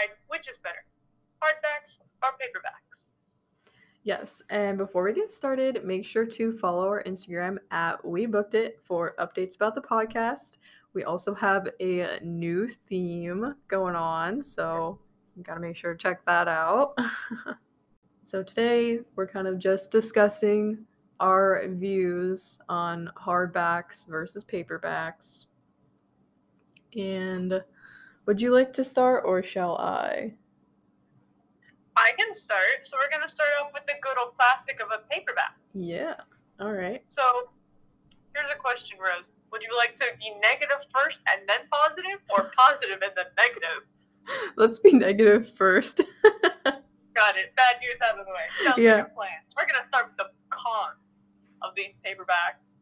decide which is better, hardbacks or paperbacks. Yes, and before we get started, make sure to follow our Instagram at We Booked It for updates about the podcast. We also have a new theme going on, so you gotta make sure to check that out. So today, we're kind of just discussing our views on hardbacks versus paperbacks. And would you like to start, or shall I? I can start. So we're going to start off with the good old classic of a paperback. Yeah. All right. So here's a question, Rose. Would you like to be negative first and then positive, or positive and then negative? Let's be negative first. Got it. Bad news out of the way. Sounds like a plan. We're going to start with the cons of these paperbacks.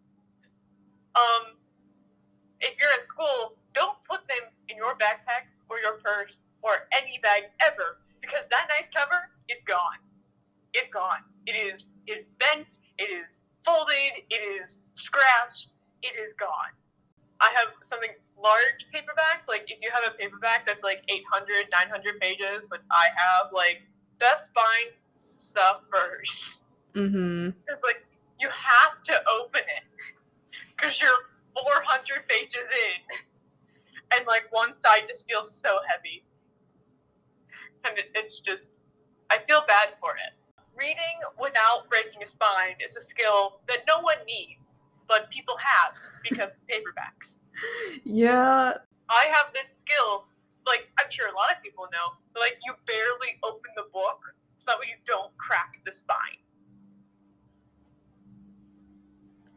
If you're in school, don't put them in your backpack or your purse or any bag ever, because that nice cover is gone. It's gone. It is bent. It is folded. It is scratched. It is gone. I have something large paperbacks. Like, if you have a paperback that's like 800, 900 pages, which I have, like, that spine suffers. Mm-hmm. Because, like, you have to open it because you're 400 pages in. And, like, one side just feels so heavy. And it's just, I feel bad for it. Reading without breaking a spine is a skill that no one needs, but people have because of paperbacks. Yeah. I have this skill, like, I'm sure a lot of people know, but, like, you barely open the book so that way you don't crack the spine.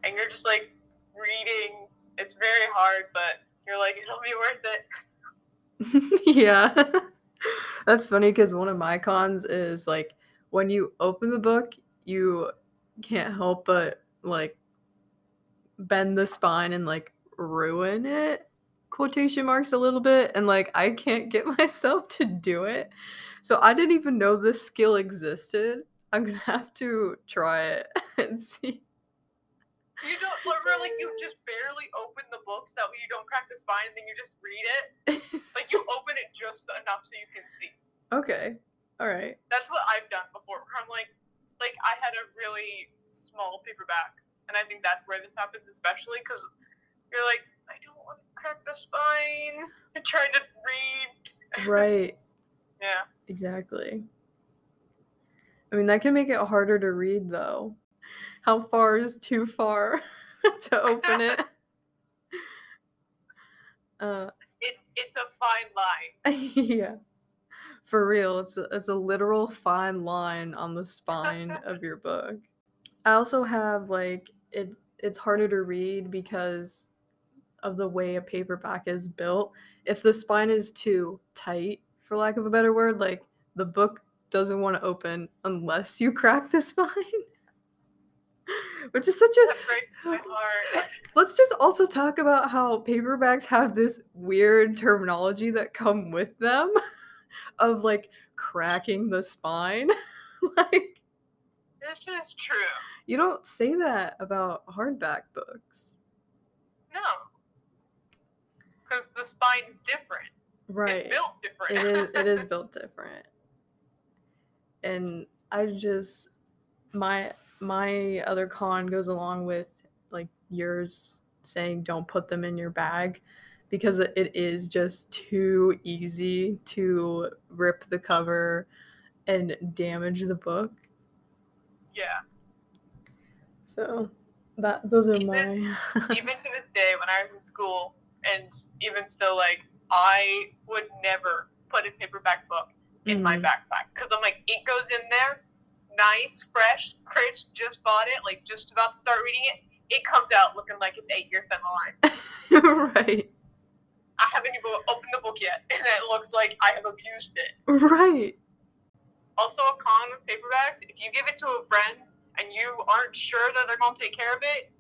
And you're just, like, reading. It's very hard, but you're like, it'll be worth it. Yeah. That's funny, because one of my cons is, like, when you open the book, you can't help but, like, bend the spine and, like, ruin it, quotation marks, a little bit. And, like, I can't get myself to do it. So I didn't even know this skill existed. I'm going to have to try it and see. You don't, like, you just barely open the book so that way you don't crack the spine, and then you just read it. Like, you open it just enough so you can see. Okay. All right. That's what I've done before. Where I'm like, I had a really small paperback, and I think that's where this happens especially, because you're like, I don't want to crack the spine. I'm trying to read. Right. Yeah. Exactly. I mean, that can make it harder to read, though. How far is too far to open it? It's a fine line. Yeah, for real. It's a literal fine line on the spine of your book. I also have, like, it's harder to read because of the way a paperback is built. If the spine is too tight, for lack of a better word, like, the book doesn't want to open unless you crack the spine. Which is such a... That breaks my heart. Let's just also talk about how paperbacks have this weird terminology that come with them of, like, cracking the spine. Like, this is true. You don't say that about hardback books. No. Because the spine's different. Right. It's built different. It is built different. And I just... My other con goes along with, like, yours saying don't put them in your bag, because it is just too easy to rip the cover and damage the book. Yeah. So those are my... Even to this day, when I was in school, and even still, like, I would never put a paperback book in my backpack, because I'm like, it goes in there. Nice, fresh, crisp, just bought it, like, just about to start reading it. It comes out looking like it's 8 years down the line. Right. I haven't even opened the book yet, and it looks like I have abused it. Right. Also, a con with paperbacks, if you give it to a friend and you aren't sure that they're going to take care of it,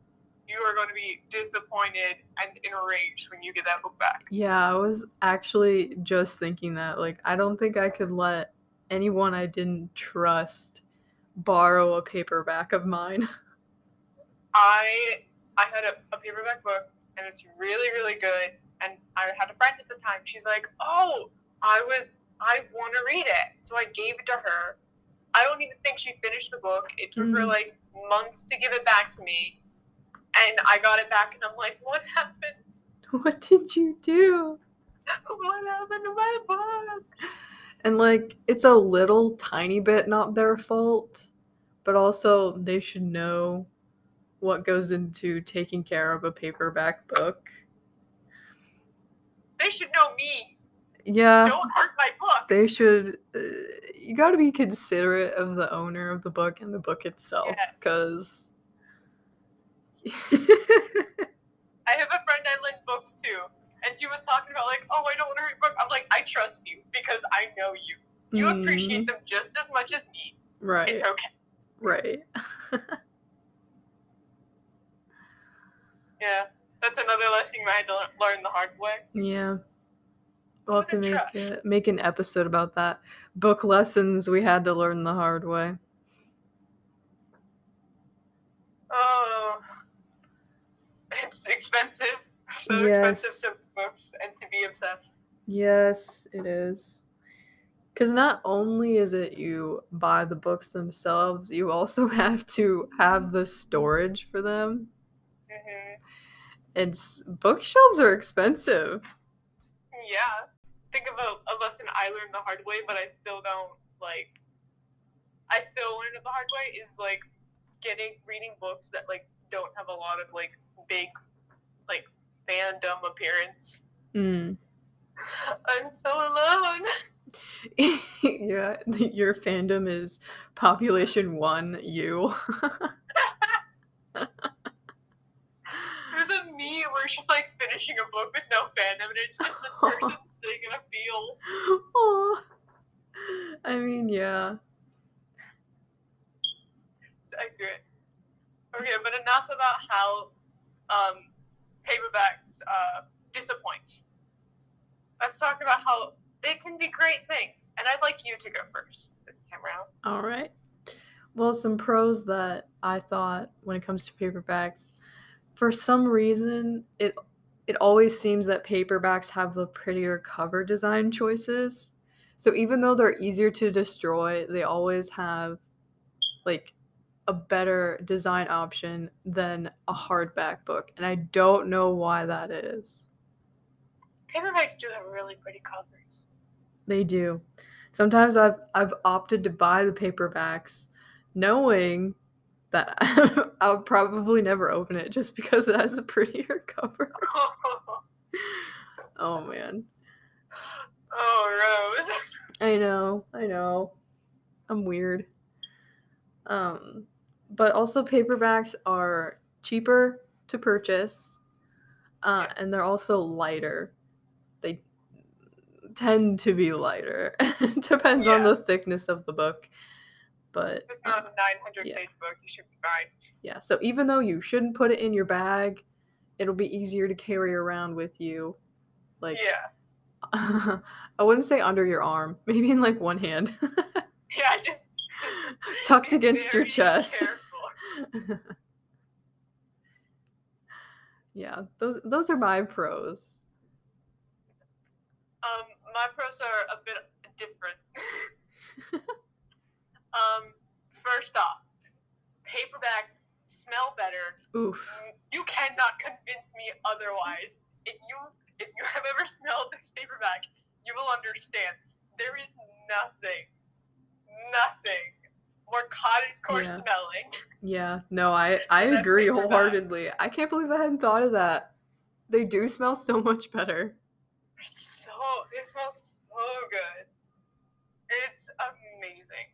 you are going to be disappointed and enraged when you get that book back. Yeah, I was actually just thinking that. Like, I don't think I could let anyone I didn't trust borrow a paperback of mine. I had a paperback book, and it's really, really good, and I had a friend at the time. She's like, oh, I would I want to read it. So I gave it to her. I don't even think she finished the book. It took her like months to give it back to me. And I got it back and I'm like, what happened? What did you do? What happened to my book? And like, it's a little tiny bit not their fault, but also they should know what goes into taking care of a paperback book. They should know me. Yeah. Don't hurt my book. They should. You gotta be considerate of the owner of the book and the book itself, because. Yes. I have a friend I lend books to, and she was talking about like, oh, I don't want to read a book. I'm like, I trust you because I know you. You appreciate them just as much as me. Right. It's okay. Right. Yeah, that's another lesson I had to learn the hard way. Yeah. We'll have to make an episode about that. Book lessons we had to learn the hard way. Oh, it's expensive. So expensive to books and to be obsessed. Yes, it is. Because not only is it you buy the books themselves, you also have to have the storage for them. Mm-hmm. It's bookshelves are expensive. Yeah. Think of a lesson I learned the hard way, but I still don't, like, I still learned it the hard way, is, like, reading books that, like, don't have a lot of, like, big, like, fandom appearance. I'm so alone. Yeah, your fandom is population 1, you. There's a meme where she's like finishing a book with no fandom, and it's just a person sitting in a field. Aww. I mean, yeah. It's accurate. Okay, but enough about how paperbacks disappoint. Let's talk about how they can be great things, and I'd like you to go first this time around. All right. Well, some pros that I thought when it comes to paperbacks. For some reason, it always seems that paperbacks have the prettier cover design choices. So even though they're easier to destroy, they always have, like, a better design option than a hardback book. And I don't know why that is. Paperbacks do have really pretty covers. They do. Sometimes I've opted to buy the paperbacks knowing that I'll probably never open it just because it has a prettier cover. Oh, man. Oh, Rose. I know. I'm weird. But also paperbacks are cheaper to purchase, and they're also lighter. They tend to be lighter. Depends on the thickness of the book. But it's not a 900-page book. You should be fine. Yeah, so even though you shouldn't put it in your bag, it'll be easier to carry around with you. Like, yeah. I wouldn't say under your arm. Maybe in, like, one hand. Yeah, just tucked against your chest. Yeah, those are my pros. My pros are a bit different. First off, paperbacks smell better. Oof. You cannot convince me otherwise. If you have ever smelled a paperback, you will understand. There is nothing more cottagecore smelling. Yeah, no, I agree wholeheartedly. I can't believe I hadn't thought of that. They do smell so much better. It smells so good. It's amazing.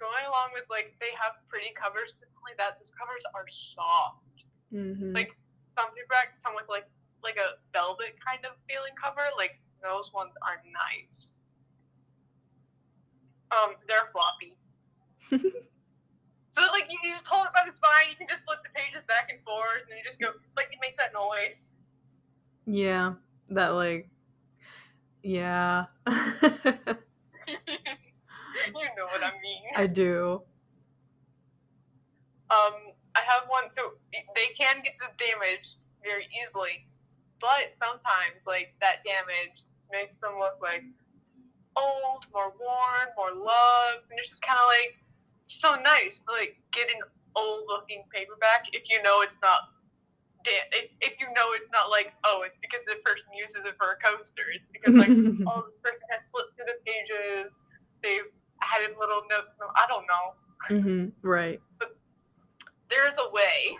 Going along with, like, they have pretty covers, but not only that, those covers are soft. Mm-hmm. Like, some paperbacks come with, like a velvet kind of feeling cover. Like, those ones are nice. They're floppy. So, like, you just hold it by the spine, you can just flip the pages back and forth, and you just go, like, it makes that noise. Yeah, that, like, yeah. You know what I mean. I do. I have one, so they can get damaged very easily, but sometimes, like, that damage makes them look like, old, more worn, more loved. And it's just kind of like so nice to like get an old looking paperback if you know it's not. If you know it's not like, oh, it's because the person uses it for a coaster. It's because like, oh, this person has flipped through the pages. They've added little notes. I don't know. Mm-hmm, right. But there's a way.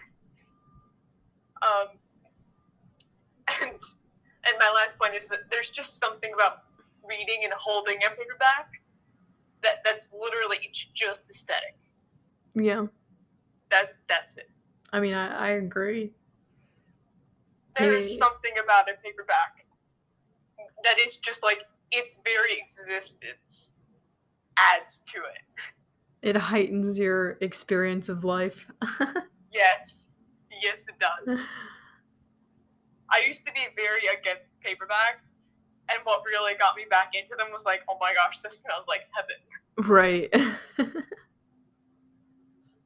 And my last point is that there's just something about reading and holding a paperback that's literally just aesthetic. Yeah. That's it. I mean, I agree. There's something about a paperback that is just like its very existence adds to it. It heightens your experience of life. Yes, it does. I used to be very against paperbacks, and what really got me back into them was like, oh my gosh, this smells like heaven. Right.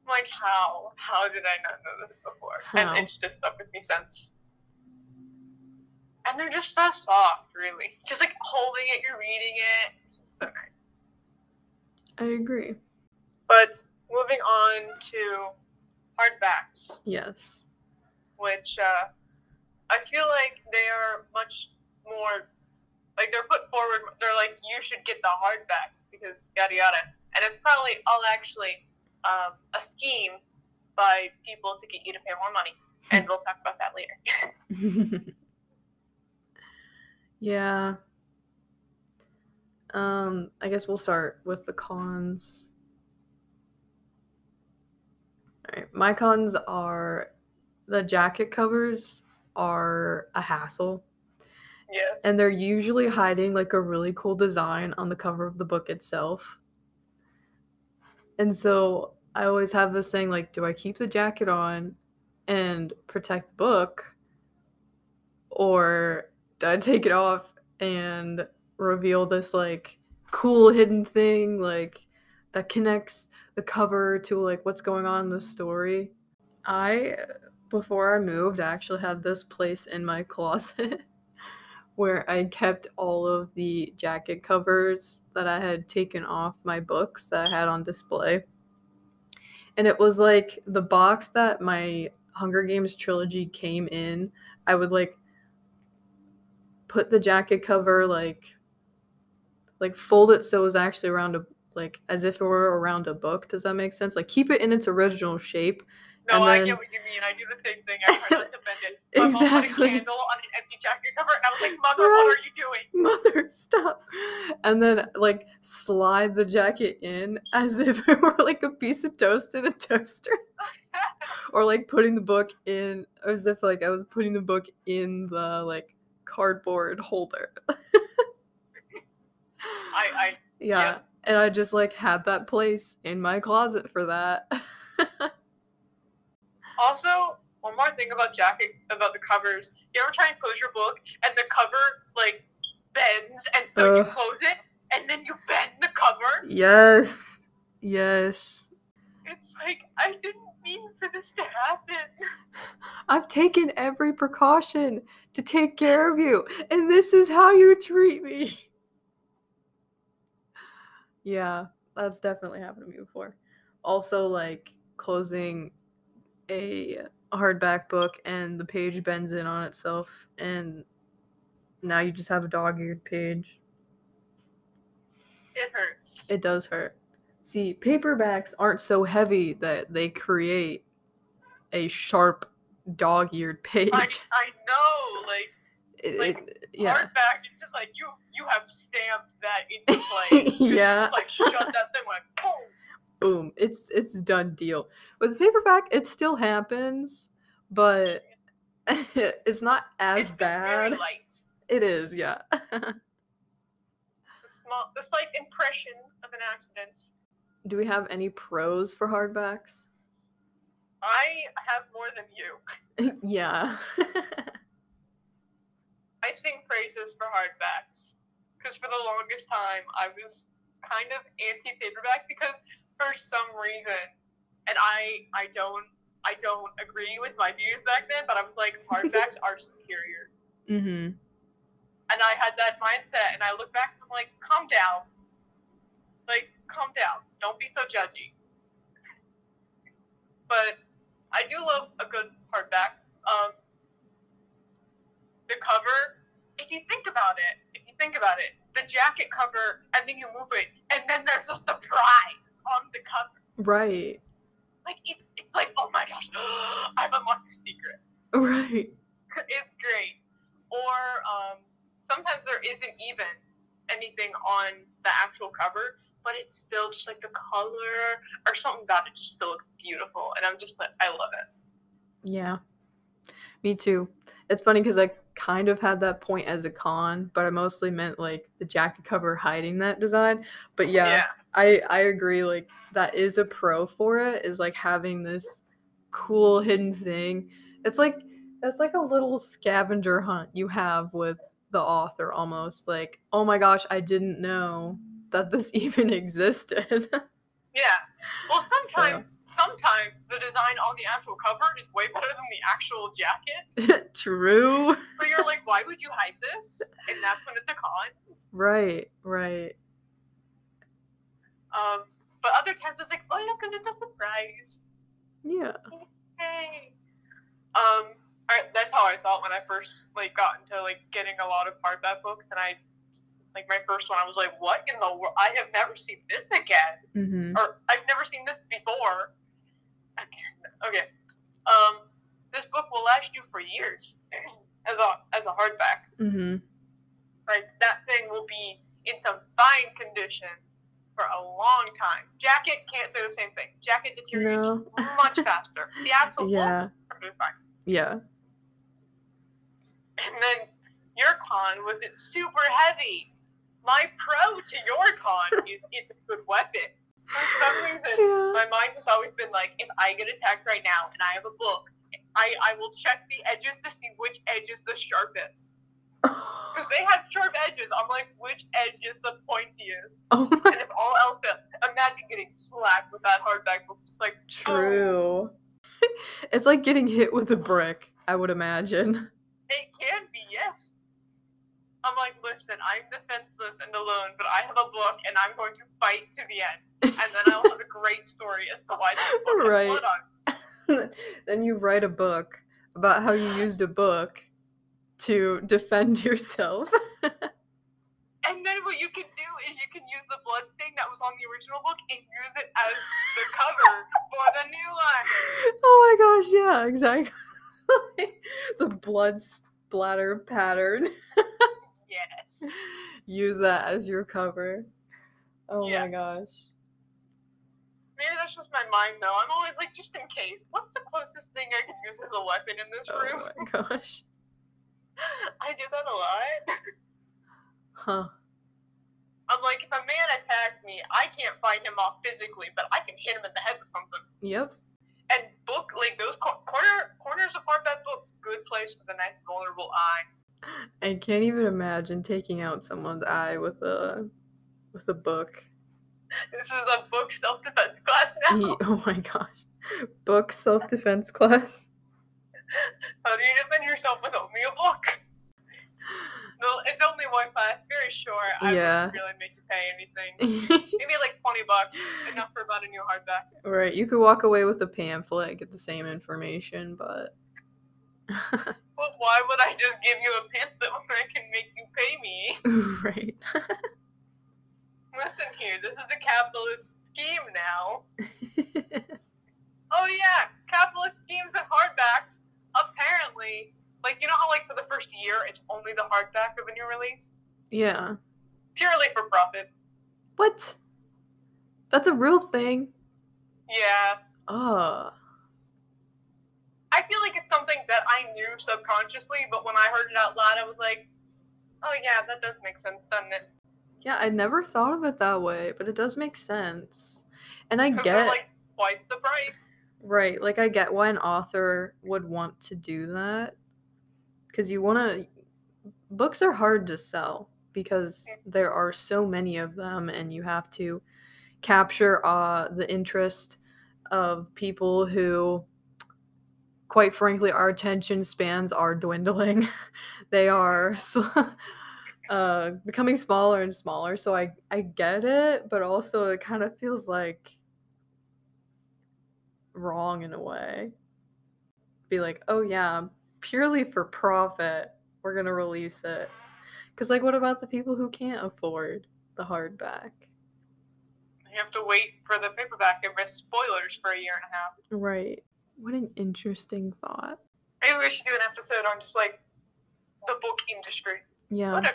Like, how did I not know this before? How? And it's just stuck with me since. And they're just so soft, really. Just, like, holding it, you're reading it. It's just so nice. I agree. But moving on to hardbacks. Yes. Which, I feel like they are much more, like, they're put forward. They're like, you should get the hardbacks because yada yada. And it's probably all actually a scheme by people to get you to pay more money. And we'll talk about that later. Yeah. I guess we'll start with the cons. All right. My cons are the jacket covers are a hassle. Yes. And they're usually hiding like a really cool design on the cover of the book itself. And so I always have this thing like, do I keep the jacket on and protect the book? Or I take it off and reveal this like cool hidden thing like that connects the cover to like what's going on in the story. Before I moved, I actually had this place in my closet where I kept all of the jacket covers that I had taken off my books that I had on display. And it was like the box that my Hunger Games trilogy came in. I would like put the jacket cover, like fold it so it was actually around a, like, as if it were around a book. Does that make sense? Like, keep it in its original shape. No, and then... I get what you mean. I do the same thing. I tried to bend it. My exactly. Mom put a candle on an empty jacket cover, and I was like, Mother, right. What are you doing? Mother, stop. And then, like, slide the jacket in as if it were, like, a piece of toast in a toaster. Or, like, putting the book in, as if, like, I was putting the book in the, like, cardboard holder. Yeah, and I just like had that place in my closet for that. Also, one more thing about the covers. You ever try and close your book and the cover like bends, and so you close it and then you bend the cover? Yes. It's like, I didn't mean for this to happen. I've taken every precaution to take care of you, and this is how you treat me. Yeah, that's definitely happened to me before. Also, like, closing a hardback book and the page bends in on itself, and now you just have a dog-eared page. It hurts. It does hurt. See, paperbacks aren't so heavy that they create a sharp dog-eared page. I know, like hardback, it's just like you have stamped that into place. Yeah, it's like shut that thing, like boom. It's done deal. With paperback, it still happens, but it's not as bad. Just very light. It is, yeah. This like impression of an accident. Do we have any pros for hardbacks? I have more than you. Yeah. I sing praises for hardbacks. Because for the longest time, I was kind of anti-paperback because for some reason, and I don't agree with my views back then, but I was like, hardbacks are superior. Mm-hmm. And I had that mindset, and I look back and I'm like, calm down. Like, calm down. Don't be so judgy. But I do love a good hardback. The cover, if you think about it, the jacket cover, and then you move it, and then there's a surprise on the cover. Right. Like, it's like, oh my gosh, I've unlocked a secret. Right. It's great. Or sometimes there isn't even anything on the actual cover, but it's still just like the color or something about it just still looks beautiful. And I'm just like, I love it. Yeah. Me too. It's funny because I kind of had that point as a con, but I mostly meant like the jacket cover hiding that design. But yeah. I agree. Like, that is a pro for it, is like having this cool hidden thing. It's like, that's like a little scavenger hunt you have with the author almost. Like, oh my gosh, I didn't know that this even existed. Yeah. Well, sometimes the design on the actual cover is way better than the actual jacket. True. So you're like, why would you hide this? And that's when it's a con. Right. But other times it's like, oh, look, it's a surprise. Yeah. Hey. That's how I saw it when I first like got into like getting a lot of hardback books, and I like my first one I was like, what in the world? I have never seen this again. Mm-hmm. Or I've never seen this before again. Okay. This book will last you for years as a hardback. Mm-hmm. Like, that thing will be in some fine condition for a long time. Jacket can't say the same thing. Jacket deteriorates much faster. The actual book is perfectly fine. Yeah. And then your con was, it's super heavy. My pro to your con is it's a good weapon. For some reason, my mind has always been like, if I get attacked right now and I have a book, I will check the edges to see which edge is the sharpest. Because they have sharp edges. I'm like, which edge is the pointiest? Oh my. And if all else fails, imagine getting slapped with that hardback book. Just like, true. Oh. It's like getting hit with a brick, I would imagine. It can be, yes. I'm like, listen, I'm defenseless and alone, but I have a book, and I'm going to fight to the end. And then I'll have a great story as to why this book is blood on. Then you write a book about how you used a book to defend yourself. And then what you can do is you can use the blood stain that was on the original book and use it as the cover for the new one. Oh my gosh, yeah, exactly. The blood splatter pattern. Yes. Use that as your cover. Oh yeah. My gosh. Maybe that's just my mind, though. I'm always like, just in case, what's the closest thing I can use as a weapon in this room? Oh my gosh. I do that a lot. Huh. I'm like, if a man attacks me, I can't fight him off physically, but I can hit him in the head with something. Yep. And book, like, those corners apart, that book's good place for the nice vulnerable eye. I can't even imagine taking out someone's eye with a book. This is a book self-defense class now. Oh my gosh. Book self-defense class. How do you defend yourself with only a book? No, it's only one class, very short. I wouldn't really make you pay anything. Maybe like $20, enough for about a new hardback. Right, you could walk away with a pamphlet and get the same information, but... Well, why would I just give you a pamphlet where I can make you pay me? Right. Listen here, this is a capitalist scheme now. Oh yeah, capitalist schemes and hardbacks, apparently... Like, you know how, like, for the first year, it's only the hardback of a new release? Yeah. Purely for profit. What? That's a real thing? Yeah. I feel like it's something that I knew subconsciously, but when I heard it out loud, I was like, oh, yeah, that does make sense, doesn't it? Yeah, I never thought of it that way, but it does make sense. And I get... They're, like, twice the price. Right. Like, I get why an author would want to do that. Because you want to... Books are hard to sell because there are so many of them, and you have to capture the interest of people who, quite frankly, our attention spans are dwindling. They are becoming smaller and smaller. So I get it, but also it kind of feels like wrong in a way. Be like, oh yeah, purely for profit, we're gonna release it. Because, like, what about the people who can't afford the hardback? You have to wait for the paperback and risk spoilers for a year and a half. Right. What an interesting thought. Maybe we should do an episode on just, like, the book industry. Yeah. I'm gonna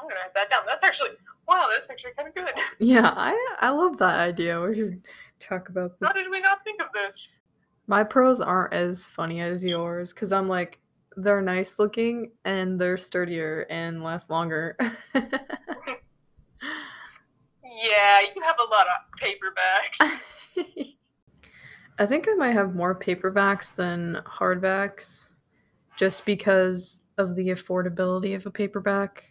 write that down. That's actually, wow, that's actually kind of good. Yeah, I love that idea. We should talk about this. How did we not think of this? My pros aren't as funny as yours, because I'm like, they're nice looking, and they're sturdier and last longer. Yeah, you have a lot of paperbacks. I think I might have more paperbacks than hardbacks, just because of the affordability of a paperback.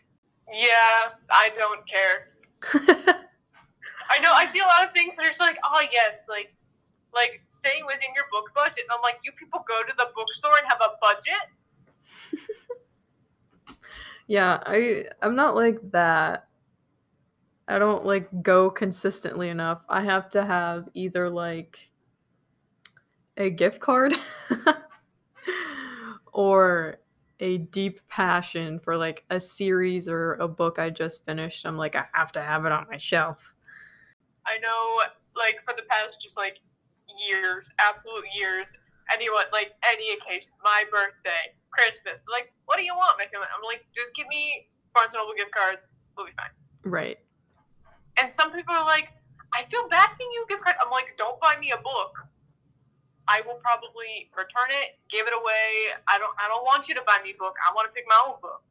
Yeah, I don't care. I know, I see a lot of things that are just like, oh yes, like staying within your book budget. And I'm like, you people go to the bookstore and have a budget? Yeah, I'm not like that. I don't, like, go consistently enough. I have to have either, like, a gift card or a deep passion for, like, a series or a book I just finished. I'm like, I have to have it on my shelf. I know, like, for the past just, like, years, absolute years, anyone, like, any occasion, my birthday, Christmas, like, what do you want? I'm like, just give me Barnes & Noble gift card. We'll be fine. Right. And some people are like, I feel bad giving you a gift card. I'm like, don't buy me a book. I will probably return it, give it away. I don't want you to buy me a book. I want to pick my own book.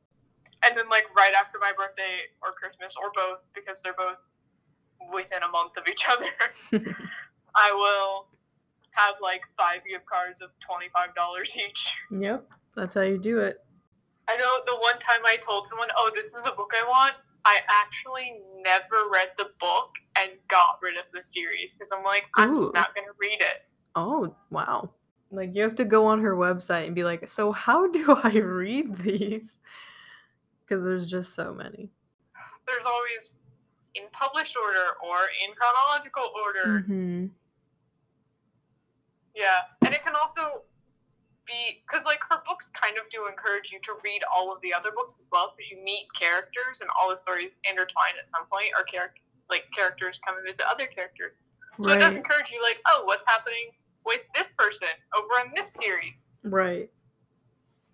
And then, like, right after my birthday or Christmas or both, because they're both within a month of each other, I will have, like, 5 gift cards of $25 each. Yep, that's how you do it. I know the one time I told someone, oh, this is a book I want, I actually never read the book and got rid of the series because I'm like, I'm just not going to read it. Oh, wow. Like, you have to go on her website and be like, so how do I read these? Because there's just so many. There's always in published order or in chronological order. Mm-hmm. Yeah. And it can also be, because, like, her books kind of do encourage you to read all of the other books as well, because you meet characters and all the stories intertwine at some point, or characters come and visit other characters. So right. It does encourage you, like, oh, what's happening with this person over in this series? Right.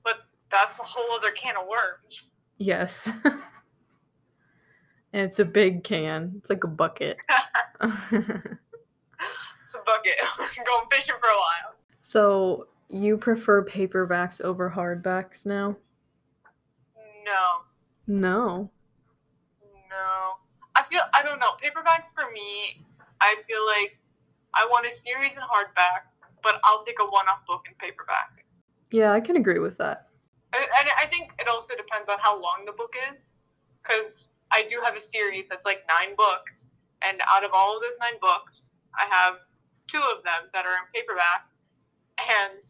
But that's a whole other can of worms. Yes. And it's a big can. It's like a bucket. It's a bucket. Going fishing for a while. So you prefer paperbacks over hardbacks now? No. I don't know. Paperbacks for me, I feel like I want a series in hardback, but I'll take a one-off book in paperback. Yeah, I can agree with that. And I think it also depends on how long the book is, because I do have a series that's like 9 books, and out of all of those 9 books, I have 2 of them that are in paperback. And,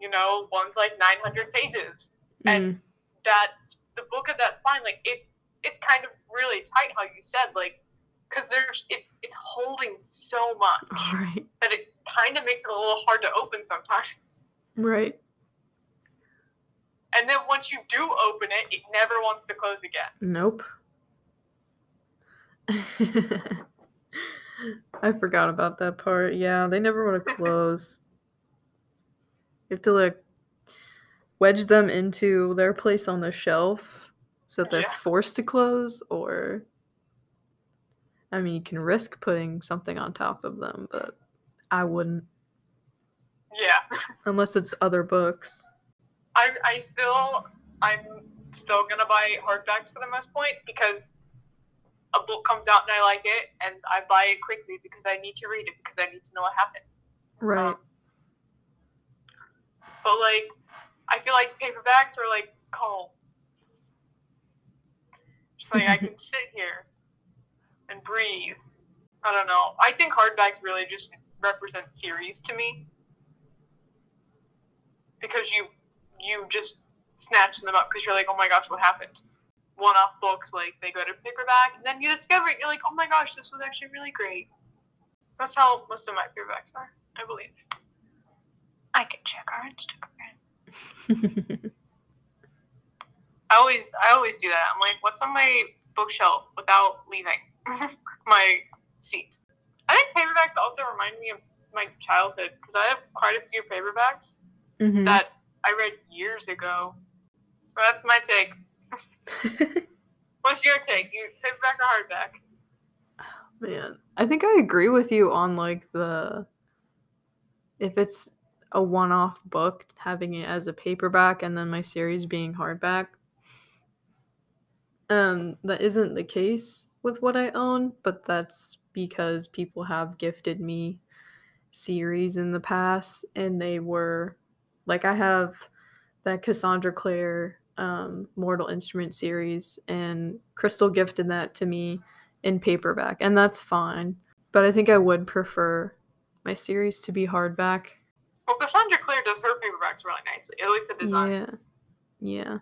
you know, one's like 900 pages. And that's the book of that spine. Like, it's kind of really tight how you said, like, because it's holding so much that it kind of makes it a little hard to open sometimes. Right. And then once you do open it, it never wants to close again. Nope. I forgot about that part. Yeah, they never want to close. You have to, like, wedge them into their place on the shelf so that they're forced to close, or, I mean, you can risk putting something on top of them, but I wouldn't. Yeah. Unless it's other books. I'm still gonna buy hardbacks for the most point, because a book comes out and I like it, and I buy it quickly because I need to read it, because I need to know what happens. Right. But, like, I feel like paperbacks are, like, calm. It's like, I can sit here and breathe. I don't know. I think hardbacks really just represent series to me. Because you just snatch them up because you're like, oh my gosh, what happened? one-off books, like they go to paperback, and then you discover it, you're like, oh my gosh, this was actually really great. That's how most of my paperbacks are, I believe. I can check our Instagram. I always do that. I'm like, what's on my bookshelf without leaving my seat? I think paperbacks also remind me of my childhood, because I have quite a few paperbacks mm-hmm. that I read years ago. So that's my take. What's your take? You paperback or hardback? Oh, man, I think I agree with you on like the if it's a one-off book, having it as a paperback, and then my series being hardback. That isn't the case with what I own, but that's because people have gifted me series in the past, and they were like, I have that Cassandra Clare Mortal Instrument series, and Crystal gifted that to me in paperback, and that's fine, but I think I would prefer my series to be hardback. Well, Cassandra Clare does her paperbacks really nicely, at least the design. Yeah.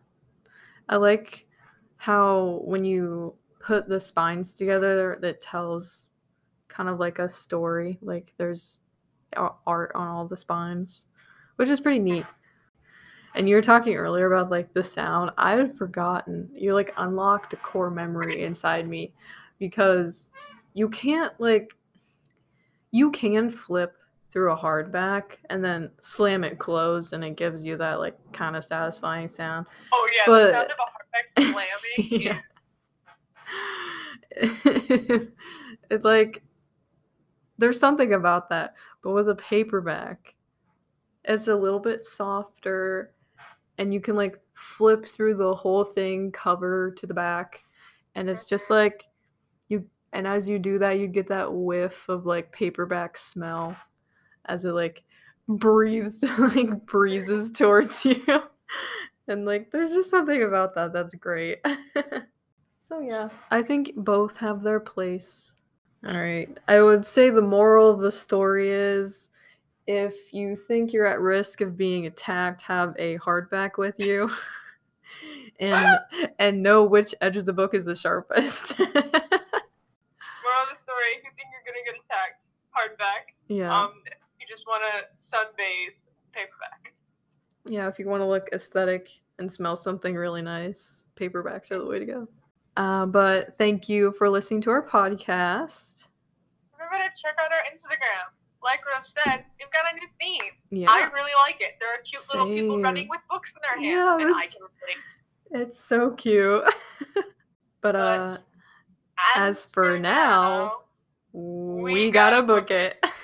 I like how when you put the spines together, that tells kind of like a story. Like there's art on all the spines, which is pretty neat. And you were talking earlier about like the sound. I had forgotten. You like unlocked a core memory inside me, because you can't like, you can flip through a hardback and then slam it closed, and it gives you that like kind of satisfying sound. Oh yeah, but the sound of a hardback slamming. Yeah. Yes. It's like there's something about that, but with a paperback, it's a little bit softer, and you can like flip through the whole thing, cover to the back, and it's just like you. And as you do that, you get that whiff of like paperback smell as it like breezes towards you, and like there's just something about that that's great. So yeah, I think both have their place. All right. I would say the moral of the story is, if you think you're at risk of being attacked, have a hardback with you, and know which edge of the book is the sharpest. Moral of the story: if you think you're gonna get attacked, hardback. Yeah. If you just want to sunbathe, paperback. Yeah. If you want to look aesthetic and smell something really nice, paperbacks are the way to go. But thank you for listening to our podcast. Remember to check out our Instagram. Like Rose said, we've got a new theme. Yeah. I really like it. There are cute little people running with books in their hands. Yeah, and I can relate. It's so cute. but as for now, we gotta book it.